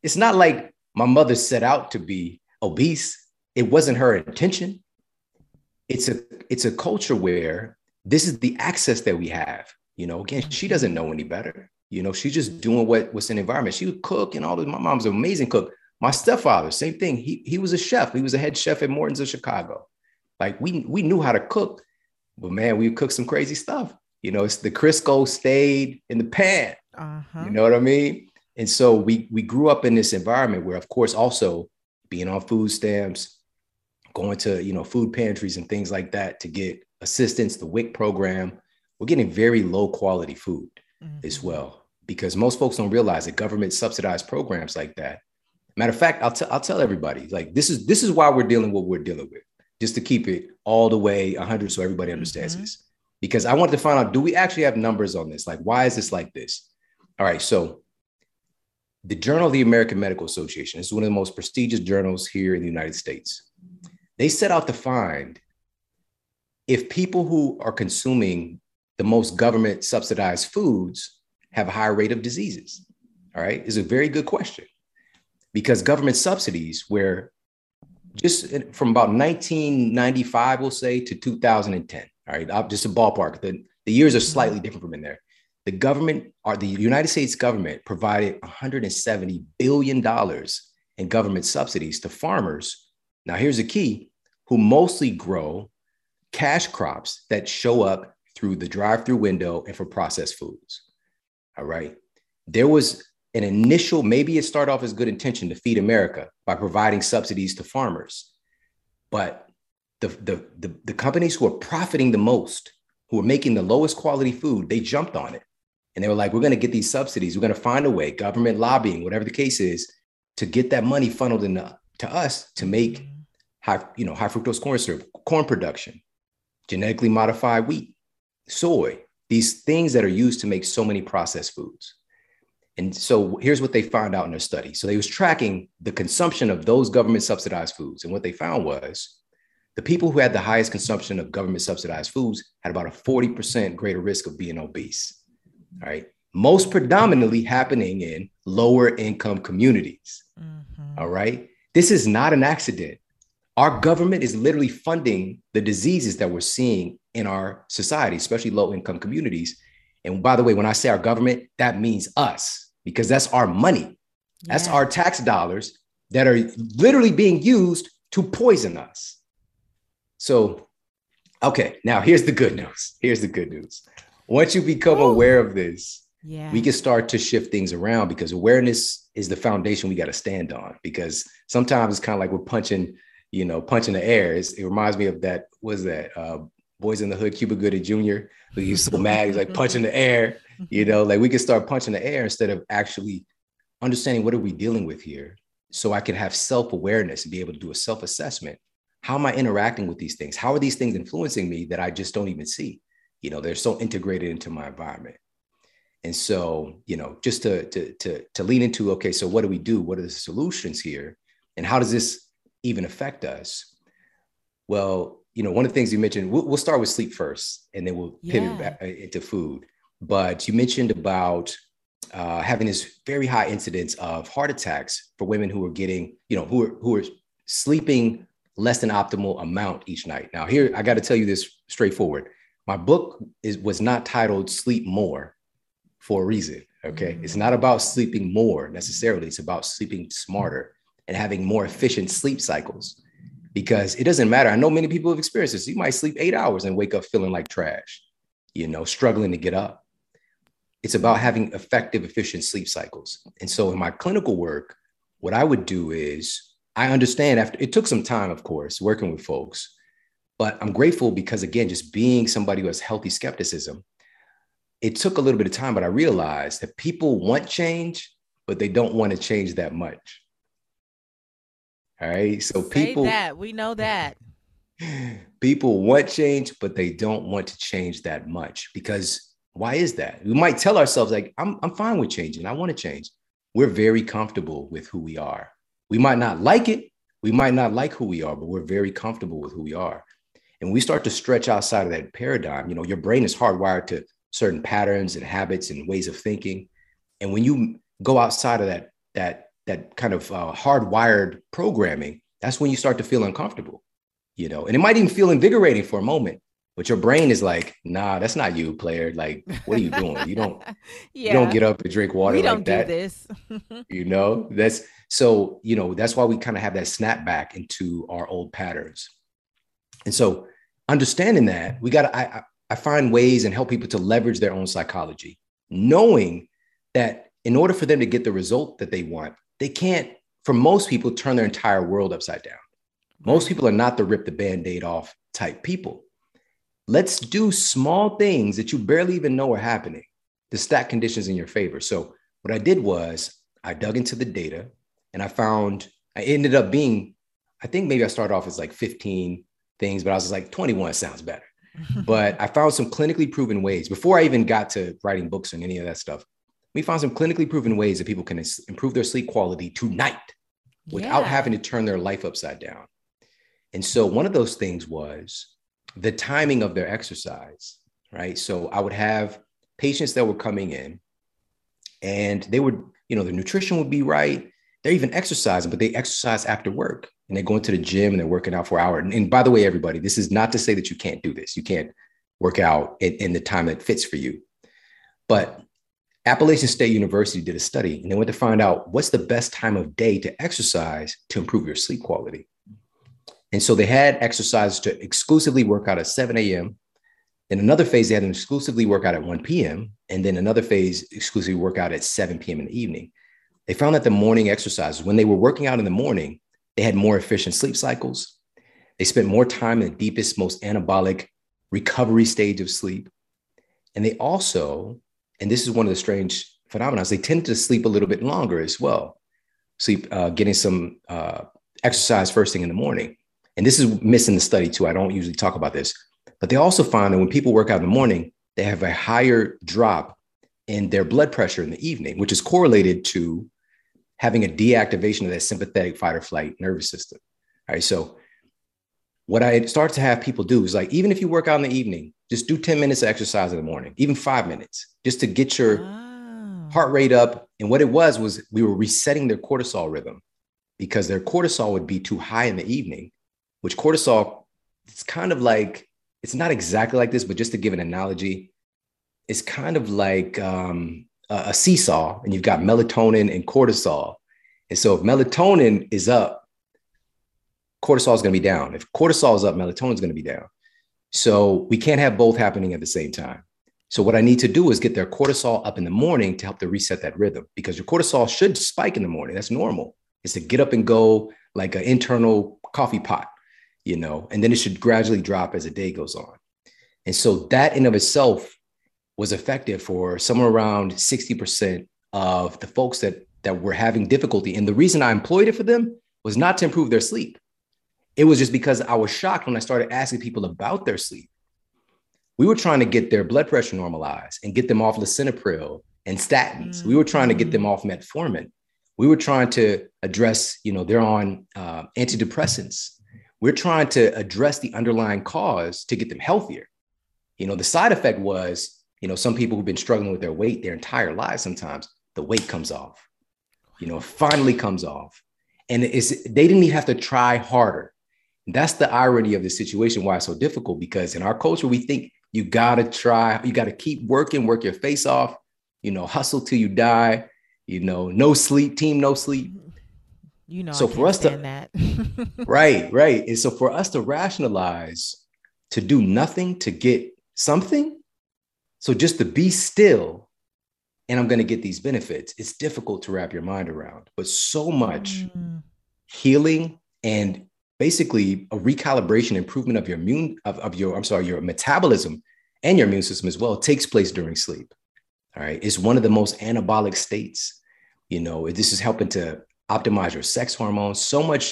It's not like my mother set out to be obese. It wasn't her intention. It's a culture where this is the access that we have. Again, she doesn't know any better. She's just doing what's in the environment. She would cook and all this. My mom's an amazing cook. My stepfather, same thing. He was a chef. He was a head chef at Morton's of Chicago. Like we knew how to cook, but man, we would cook some crazy stuff. You know, it's the Crisco stayed in the pan. You know what I mean? And so we grew up in this environment where, of course, also being on food stamps, going to, you know, food pantries and things like that to get assistance, the WIC program, we're getting very low quality food as well, because most folks don't realize that government subsidized programs like that. Matter of fact, I'll tell everybody, like, this is why we're dealing with what we're dealing with, just to keep it all the way 100 so everybody understands this, because I wanted to find out, do we actually have numbers on this? Like, why is this like this? All right. So the Journal of the American Medical Association is one of the most prestigious journals here in the United States. They set out to find if people who are consuming the most government subsidized foods have a higher rate of diseases. All right. It's a very good question, because government subsidies were just from about 1995, we'll say, to 2010. All right. I'm just a ballpark. The years are slightly different from in there. The government, or the United States government, provided $170 billion in government subsidies to farmers. Now, here's the key, who mostly grow cash crops that show up through the drive-through window and for processed foods. All right. There was an initial, maybe it started off as good intention to feed America by providing subsidies to farmers. But the companies who are profiting the most, who are making the lowest quality food, they jumped on it. And they were like, we're going to get these subsidies. We're going to find a way, government lobbying, whatever the case is, to get that money funneled enough to us to make high fructose corn syrup, corn production, genetically modified wheat, soy, these things that are used to make so many processed foods. And so here's what they found out in their study. So they was tracking the consumption of those government subsidized foods. And what they found was the people who had the highest consumption of government subsidized foods had about a 40% greater risk of being obese. All right. Most predominantly happening in lower income communities. All right. This is not an accident. Our government is literally funding the diseases that we're seeing in our society, especially low income communities. And by the way, when I say our government, that means us, because that's our money. That's our tax dollars that are literally being used to poison us. So, okay, now here's the good news. Here's the good news. Once you become aware of this, we can start to shift things around, because awareness is the foundation we got to stand on, because sometimes it's kind of like we're punching the air. It reminds me of that, was that Boys in the Hood, Cuba Gooding Jr., who used to be so mad, he's like punching the air, you know, like we can start punching the air instead of actually understanding what are we dealing with here. So I can have self-awareness and be able to do a self-assessment. How am I interacting with these things? How are these things influencing me that I just don't even see? You know, they're so integrated into my environment. And so, you know, just to lean into, okay, so what do we do? What are the solutions here? And how does this even affect us? Well, you know, one of the things you mentioned, we'll start with sleep first, and then we'll pivot back into food. But you mentioned about having this very high incidence of heart attacks for women who are getting, you know, who are sleeping less than optimal amount each night. Now, here, I got to tell you this straightforward. My book was not titled Sleep More for a reason, okay? It's not about sleeping more necessarily. It's about sleeping smarter and having more efficient sleep cycles, because it doesn't matter. I know many people have experienced this. You might sleep 8 hours and wake up feeling like trash, you know, struggling to get up. It's about having effective, efficient sleep cycles. And so in my clinical work, what I would do is, I understand after, it took some time, of course, working with folks, but I'm grateful because, again, just being somebody who has healthy skepticism, it took a little bit of time, but I realized that people want change, but they don't want to change that much. All right. So people want change, but they don't want to change that much, because why is that? We might tell ourselves like, I'm fine with changing. I want to change. We're very comfortable with who we are. We might not like it. We might not like who we are, but we're very comfortable with who we are. And we start to stretch outside of that paradigm. You know, your brain is hardwired to certain patterns and habits and ways of thinking. And when you go outside of that kind of hardwired programming, that's when you start to feel uncomfortable, you know, and it might even feel invigorating for a moment, but your brain is like, nah, that's not you, player. Like, what are you doing? You don't get up and drink water like that. We don't do this. You know, so, you know, that's why we kind of have that snapback into our old patterns. And so understanding that, we got to, I find ways and help people to leverage their own psychology, knowing that in order for them to get the result that they want, they can't, for most people, turn their entire world upside down. Most people are not the rip the Band-Aid off type people. Let's do small things that you barely even know are happening to stack conditions in your favor. So what I did was I dug into the data and I found, I ended up being, I think maybe I started off as like 15 things, but I was just like 21 sounds better. But I found some clinically proven ways before I even got to writing books and any of that stuff. We found some clinically proven ways that people can improve their sleep quality tonight without having to turn their life upside down. And so one of those things was the timing of their exercise, right? So I would have patients that were coming in and they would, you know, their nutrition would be right. They're even exercising, but they exercise after work and they go into the gym and they're working out for an hour. And by the way, everybody, this is not to say that you can't do this. You can't work out in the time that fits for you. But Appalachian State University did a study and they went to find out what's the best time of day to exercise to improve your sleep quality. And so they had exercises to exclusively work out at 7 a.m. In another phase, they had them exclusively work out at 1 p.m. And then another phase, exclusively work out at 7 p.m. in the evening. They found that the morning exercises, when they were working out in the morning, they had more efficient sleep cycles. They spent more time in the deepest, most anabolic recovery stage of sleep. And they also, and this is one of the strange phenomena, they tend to sleep a little bit longer as well. Sleep, getting some exercise first thing in the morning. And this is missing the study too. I don't usually talk about this, but they also find that when people work out in the morning, they have a higher drop in their blood pressure in the evening, which is correlated to having a deactivation of that sympathetic fight or flight nervous system. All right. So what I start to have people do is like, even if you work out in the evening, just do 10 minutes of exercise in the morning, even 5 minutes, just to get your heart rate up. And what it was we were resetting their cortisol rhythm because their cortisol would be too high in the evening, which cortisol, it's kind of like, it's not exactly like this, but just to give an analogy, it's kind of like a seesaw and you've got melatonin and cortisol. And so if melatonin is up, cortisol is going to be down. If cortisol is up, melatonin is going to be down. So we can't have both happening at the same time. So what I need to do is get their cortisol up in the morning to help to reset that rhythm, because your cortisol should spike in the morning. That's normal. It's to get up and go like an internal coffee pot. You know, and then it should gradually drop as the day goes on. And so that in of itself was effective for somewhere around 60% of the folks that were having difficulty. And the reason I employed it for them was not to improve their sleep. It was just because I was shocked when I started asking people about their sleep. We were trying to get their blood pressure normalized and get them off lisinopril and statins. We were trying to get them off metformin. We were trying to address, you know, they're on antidepressants. We're trying to address the underlying cause to get them healthier. You know, the side effect was, you know, some people who've been struggling with their weight their entire lives, sometimes the weight comes off, you know, it finally comes off. And they didn't even have to try harder. And that's the irony of the situation, why it's so difficult, because in our culture, we think you got to try, you got to keep working, work your face off, you know, hustle till you die, you know, no sleep, team, no sleep. You know, so for us to, that. right. And so for us to rationalize, to do nothing, to get something. So just to be still and I'm going to get these benefits. It's difficult to wrap your mind around, but so much healing and basically a recalibration, improvement of your immune, your metabolism and your immune system as well takes place during sleep. All right. It's one of the most anabolic states, you know, this is helping to optimize your sex hormones. So many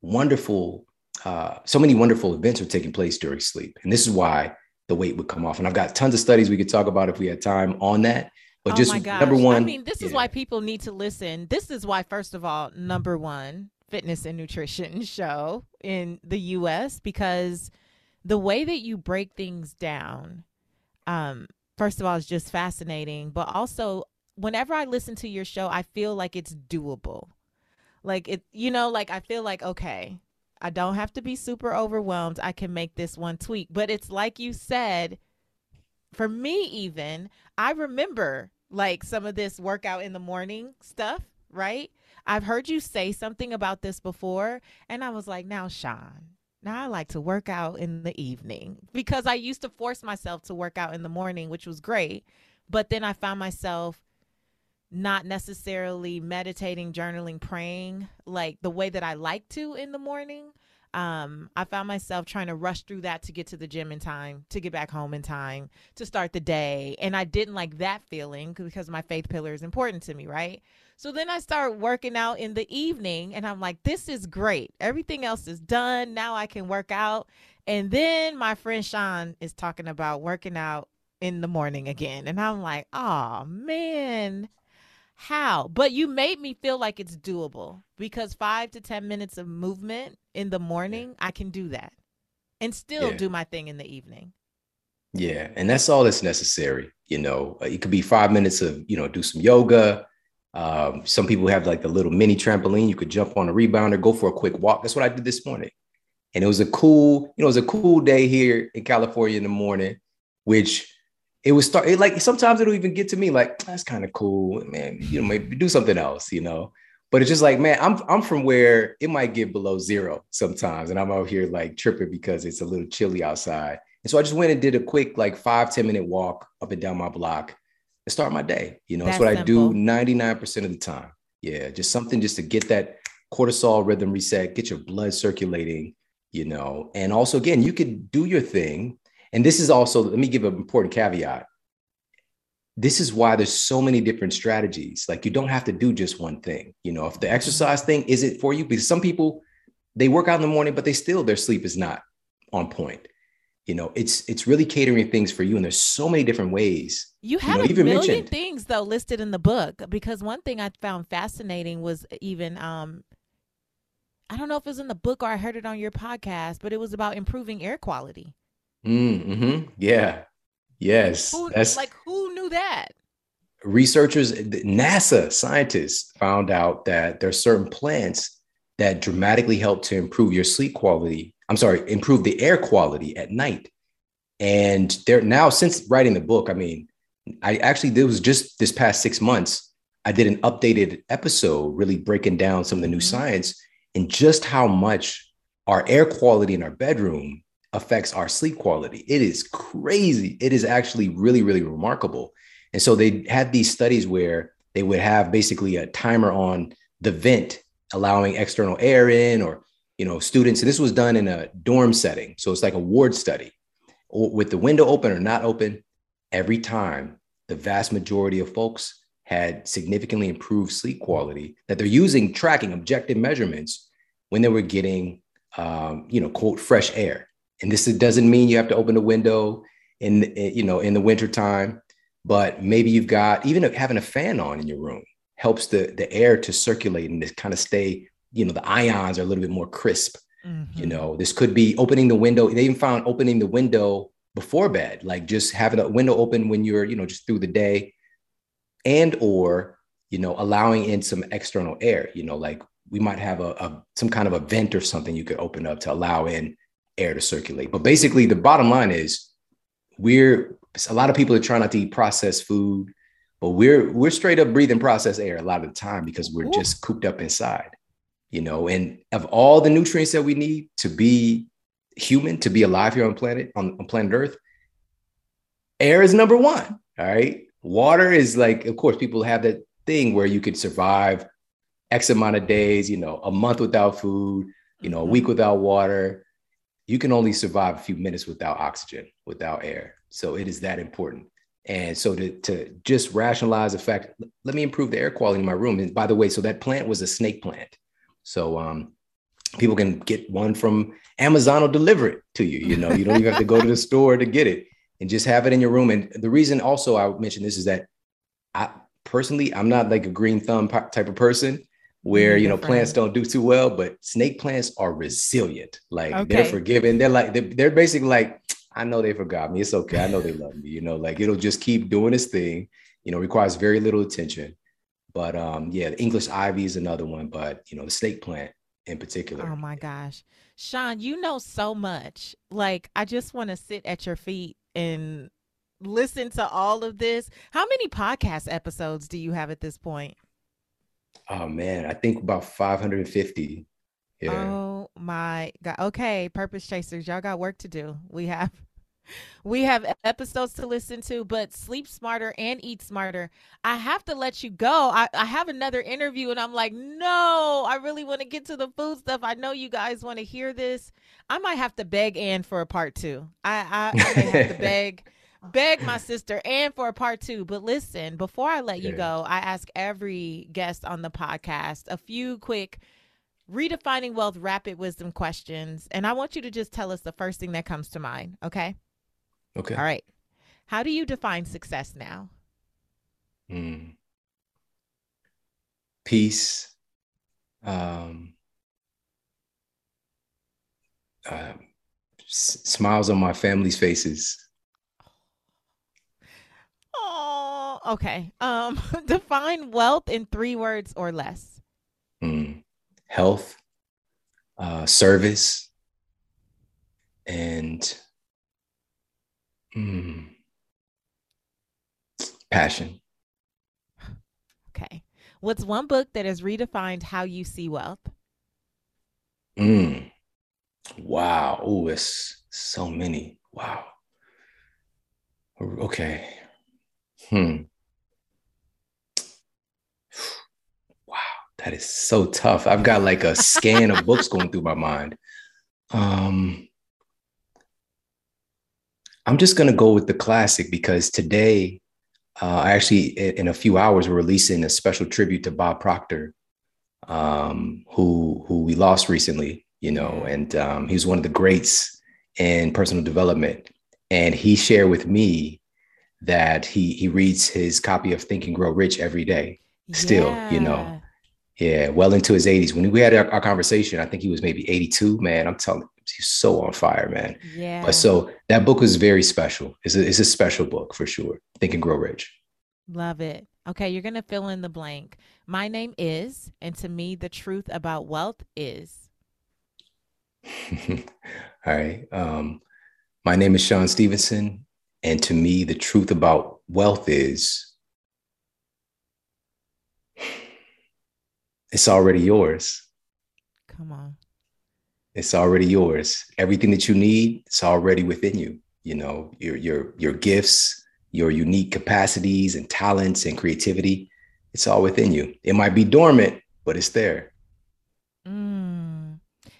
wonderful events are taking place during sleep. And this is why the weight would come off. And I've got tons of studies we could talk about if we had time on that. But number one. I mean, this is why people need to listen. This is why, first of all, number one, fitness and nutrition show in the U.S., because the way that you break things down, first of all, is just fascinating. But also, whenever I listen to your show, I feel like it's doable. Like it, you know, like I feel like, okay, I don't have to be super overwhelmed. I can make this one tweak. But it's like you said, for me, even I remember like some of this workout in the morning stuff, right? I've heard you say something about this before. And I was like, now, Shawn, Now I like to work out in the evening, because I used to force myself to work out in the morning, which was great. But then I found myself not necessarily meditating, journaling, praying like the way that I like to in the morning. I found myself trying to rush through that to get to the gym in time, to get back home in time, to start the day. And I didn't like that feeling, because my faith pillar is important to me, right? So then I start working out in the evening, and I'm like, this is great. Everything else is done. Now I can work out. And then my friend Shawn is talking about working out in the morning again. And I'm like, oh man, how? But you made me feel like it's doable, because 5 to 10 minutes of movement in the morning, I can do that and still do my thing in the evening. Yeah. And that's all that's necessary. You know, it could be 5 minutes of, you know, do some yoga. Some people have like the little mini trampoline. You could jump on a rebounder, go for a quick walk. That's what I did this morning. And it was a cool, you know, it was a cool day here in California in the morning, which it was start, it like sometimes it'll even get to me like, that's kind of cool, man, you know, maybe do something else, you know. But it's just like, man, I'm from where it might get below zero sometimes. And I'm out here like tripping because it's a little chilly outside. And so I just went and did a quick like 5-10 minute walk up and down my block and start my day. You know, that's what simple. I do 99% of the time. Yeah, just something just to get that cortisol rhythm reset, get your blood circulating, you know. And also, again, you could do your thing. And this is also, let me give an important caveat. This is why there's so many different strategies. Like, you don't have to do just one thing. You know, if the exercise thing isn't for you, because some people, they work out in the morning, but they still, their sleep is not on point. You know, it's really catering things for you. And there's so many different ways. You have a million things though listed in the book, because one thing I found fascinating was even, I don't know if it was in the book or I heard it on your podcast, but it was about improving air quality. Mm-hmm. Yeah. Yes. Who knew that? Researchers, NASA scientists found out that there are certain plants that dramatically help to improve your sleep quality. I'm sorry, improve the air quality at night. And they're now, since writing the book, I mean, I actually, there was just this past 6 months, I did an updated episode really breaking down some of the new science and just how much our air quality in our bedroom affects our sleep quality. It is crazy. It is actually really, really remarkable. And so they had these studies where they would have basically a timer on the vent, allowing external air in, or, you know, students. And this was done in a dorm setting. So it's like a ward study with the window open or not open. Every time, the vast majority of folks had significantly improved sleep quality that they're using tracking objective measurements when they were getting, you know, quote, fresh air. And this doesn't mean you have to open the window in, you know, in the wintertime, but maybe you've got, even having a fan on in your room helps the air to circulate and to kind of stay, you know, the ions are a little bit more crisp. Mm-hmm. You know, this could be opening the window. They even found opening the window before bed, like just having a window open when you're, you know, just through the day, and, or, you know, allowing in some external air, you know, like we might have some kind of a vent or something you could open up to allow in air to circulate. But basically the bottom line is a lot of people are trying not to eat processed food, but we're straight up breathing processed air a lot of the time because we're just cooped up inside, you know, and of all the nutrients that we need to be human, to be alive here on planet Earth, air is number one. All right. Water is like, of course, people have that thing where you could survive X amount of days, you know, a month without food, you know, a week without water. You can only survive a few minutes without oxygen, without air. So it is that important. And so to just rationalize the fact, let me improve the air quality in my room. And by the way, so that plant was a snake plant. So people can get one from Amazon or deliver it to you. You know, you don't even have to go to the store to get it, and just have it in your room. And the reason also I mentioned this is that I'm not like a green thumb type of person, where, you know, plants don't do too well, but snake plants are resilient. Like they're forgiving. They're like, they're basically like, I know they forgot me. It's okay. I know they love me, you know, like it'll just keep doing its thing, you know, requires very little attention. But yeah, the English ivy is another one, but you know, the snake plant in particular. Oh my gosh. Shawn, you know so much. Like, I just want to sit at your feet and listen to all of this. How many podcast episodes do you have at this point? Oh man, I think about 550. Yeah. Oh my God. Okay, Purpose Chasers, y'all got work to do. We have episodes to listen to, but Sleep Smarter and Eat Smarter, I have to let you go. I have another interview and I'm like, no, I really want to get to the food stuff. I know you guys want to hear this. I might have to beg Ann for a part two. I have to beg my sister Ann for a part two. But listen, before I let you go, I ask every guest on the podcast a few quick Redefining Wealth rapid wisdom questions. And I want you to just tell us the first thing that comes to mind. Okay. Okay. All right. How do you define success now? Peace. Smiles on my family's faces. Oh, okay. Define wealth in 3 words or less. Health, service, and passion. Okay. What's one book that has redefined how you see wealth? Wow. Oh, it's so many. Wow. Okay. Wow. That is so tough. I've got like a scan of books going through my mind. I'm just going to go with the classic because today, actually in a few hours, we're releasing a special tribute to Bob Proctor, who we lost recently, you know, and he was one of the greats in personal development. And he shared with me that he reads his copy of Think and Grow Rich every day still, you know. Yeah, well into his 80s. When we had our conversation, I think he was maybe 82, man. I'm telling you, he's so on fire, man. Yeah. But so that book was very special. It's a special book for sure. Think and Grow Rich. Love it. Okay, you're going to fill in the blank. My name is, and to me, the truth about wealth is. All right. My name is Shawn Stevenson, and to me, the truth about wealth is. It's already yours. Come on. It's already yours. Everything that you need, it's already within you. You know, your gifts, your unique capacities and talents and creativity, it's all within you. It might be dormant, but it's there. And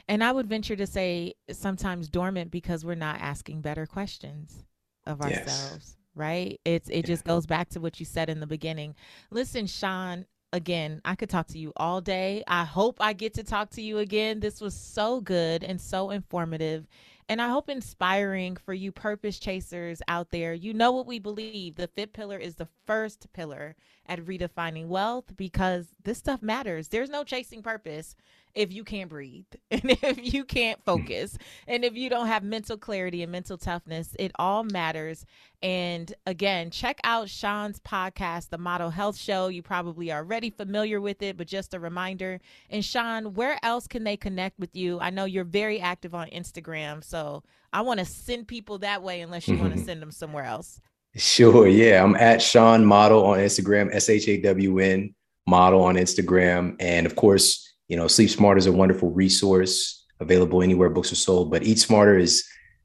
I would venture to say sometimes dormant because we're not asking better questions of ourselves, right? It just goes back to what you said in the beginning. Listen, Shawn, again, I could talk to you all day. I hope I get to talk to you again. This was so good and so informative. And I hope inspiring for you purpose chasers out there. You know what we believe. The FIT Pillar is the first pillar at redefining wealth because this stuff matters. There's no chasing purpose if you can't breathe and if you can't focus and if you don't have mental clarity and mental toughness, it all matters. And again, check out Shawn's podcast, The Model Health Show. You probably are already familiar with it, but just a reminder. And Shawn, where else can they connect with you? I know you're very active on Instagram, so I want to send people that way unless you want to send them somewhere else. Sure. Yeah. I'm at Shawn Model on Instagram, SHAWN Model on Instagram. And of course, you know, Sleep Smarter is a wonderful resource available anywhere books are sold, but Eat Smarter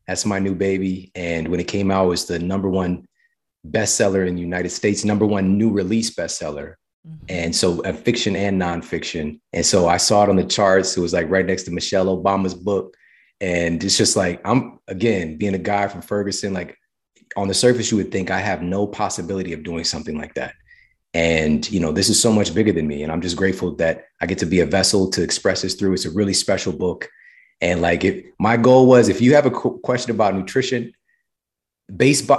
that's my new baby. And when it came out, it was the #1 bestseller in the United States, #1 new release bestseller. And so fiction and nonfiction. And so I saw it on the charts. It was like right next to Michelle Obama's book. And it's just like, I'm again, being a guy from Ferguson, like on the surface, you would think I have no possibility of doing something like that. And, you know, this is so much bigger than me. And I'm just grateful that I get to be a vessel to express this through. It's a really special book. And like, my goal was, if you have a question about nutrition based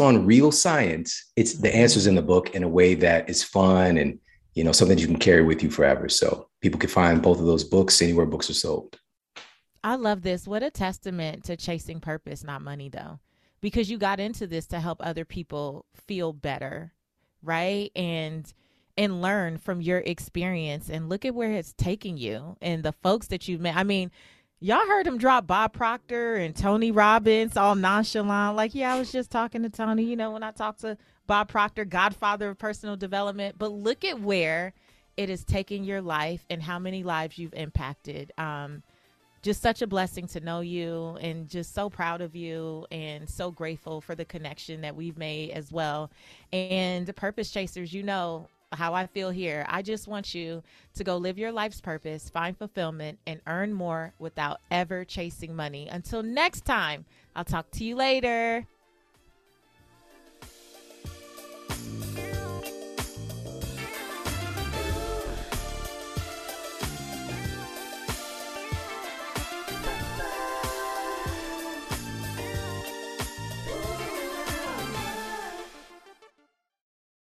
on real science, it's the answers in the book in a way that is fun and, you know, something that you can carry with you forever. So people can find both of those books anywhere books are sold. I love this. What a testament to chasing purpose, not money though, because you got into this to help other people feel better. Right. And learn from your experience and look at where it's taking you and the folks that you've met. I mean, y'all heard him drop Bob Proctor and Tony Robbins all nonchalant. Like, yeah, I was just talking to Tony, you know, when I talked to Bob Proctor, godfather of personal development. But look at where it has taken your life and how many lives you've impacted. Just such a blessing to know you, and just so proud of you, and so grateful for the connection that we've made as well. And the Purpose Chasers, you know how I feel here. I just want you to go live your life's purpose, find fulfillment, and earn more without ever chasing money. Until next time, I'll talk to you later.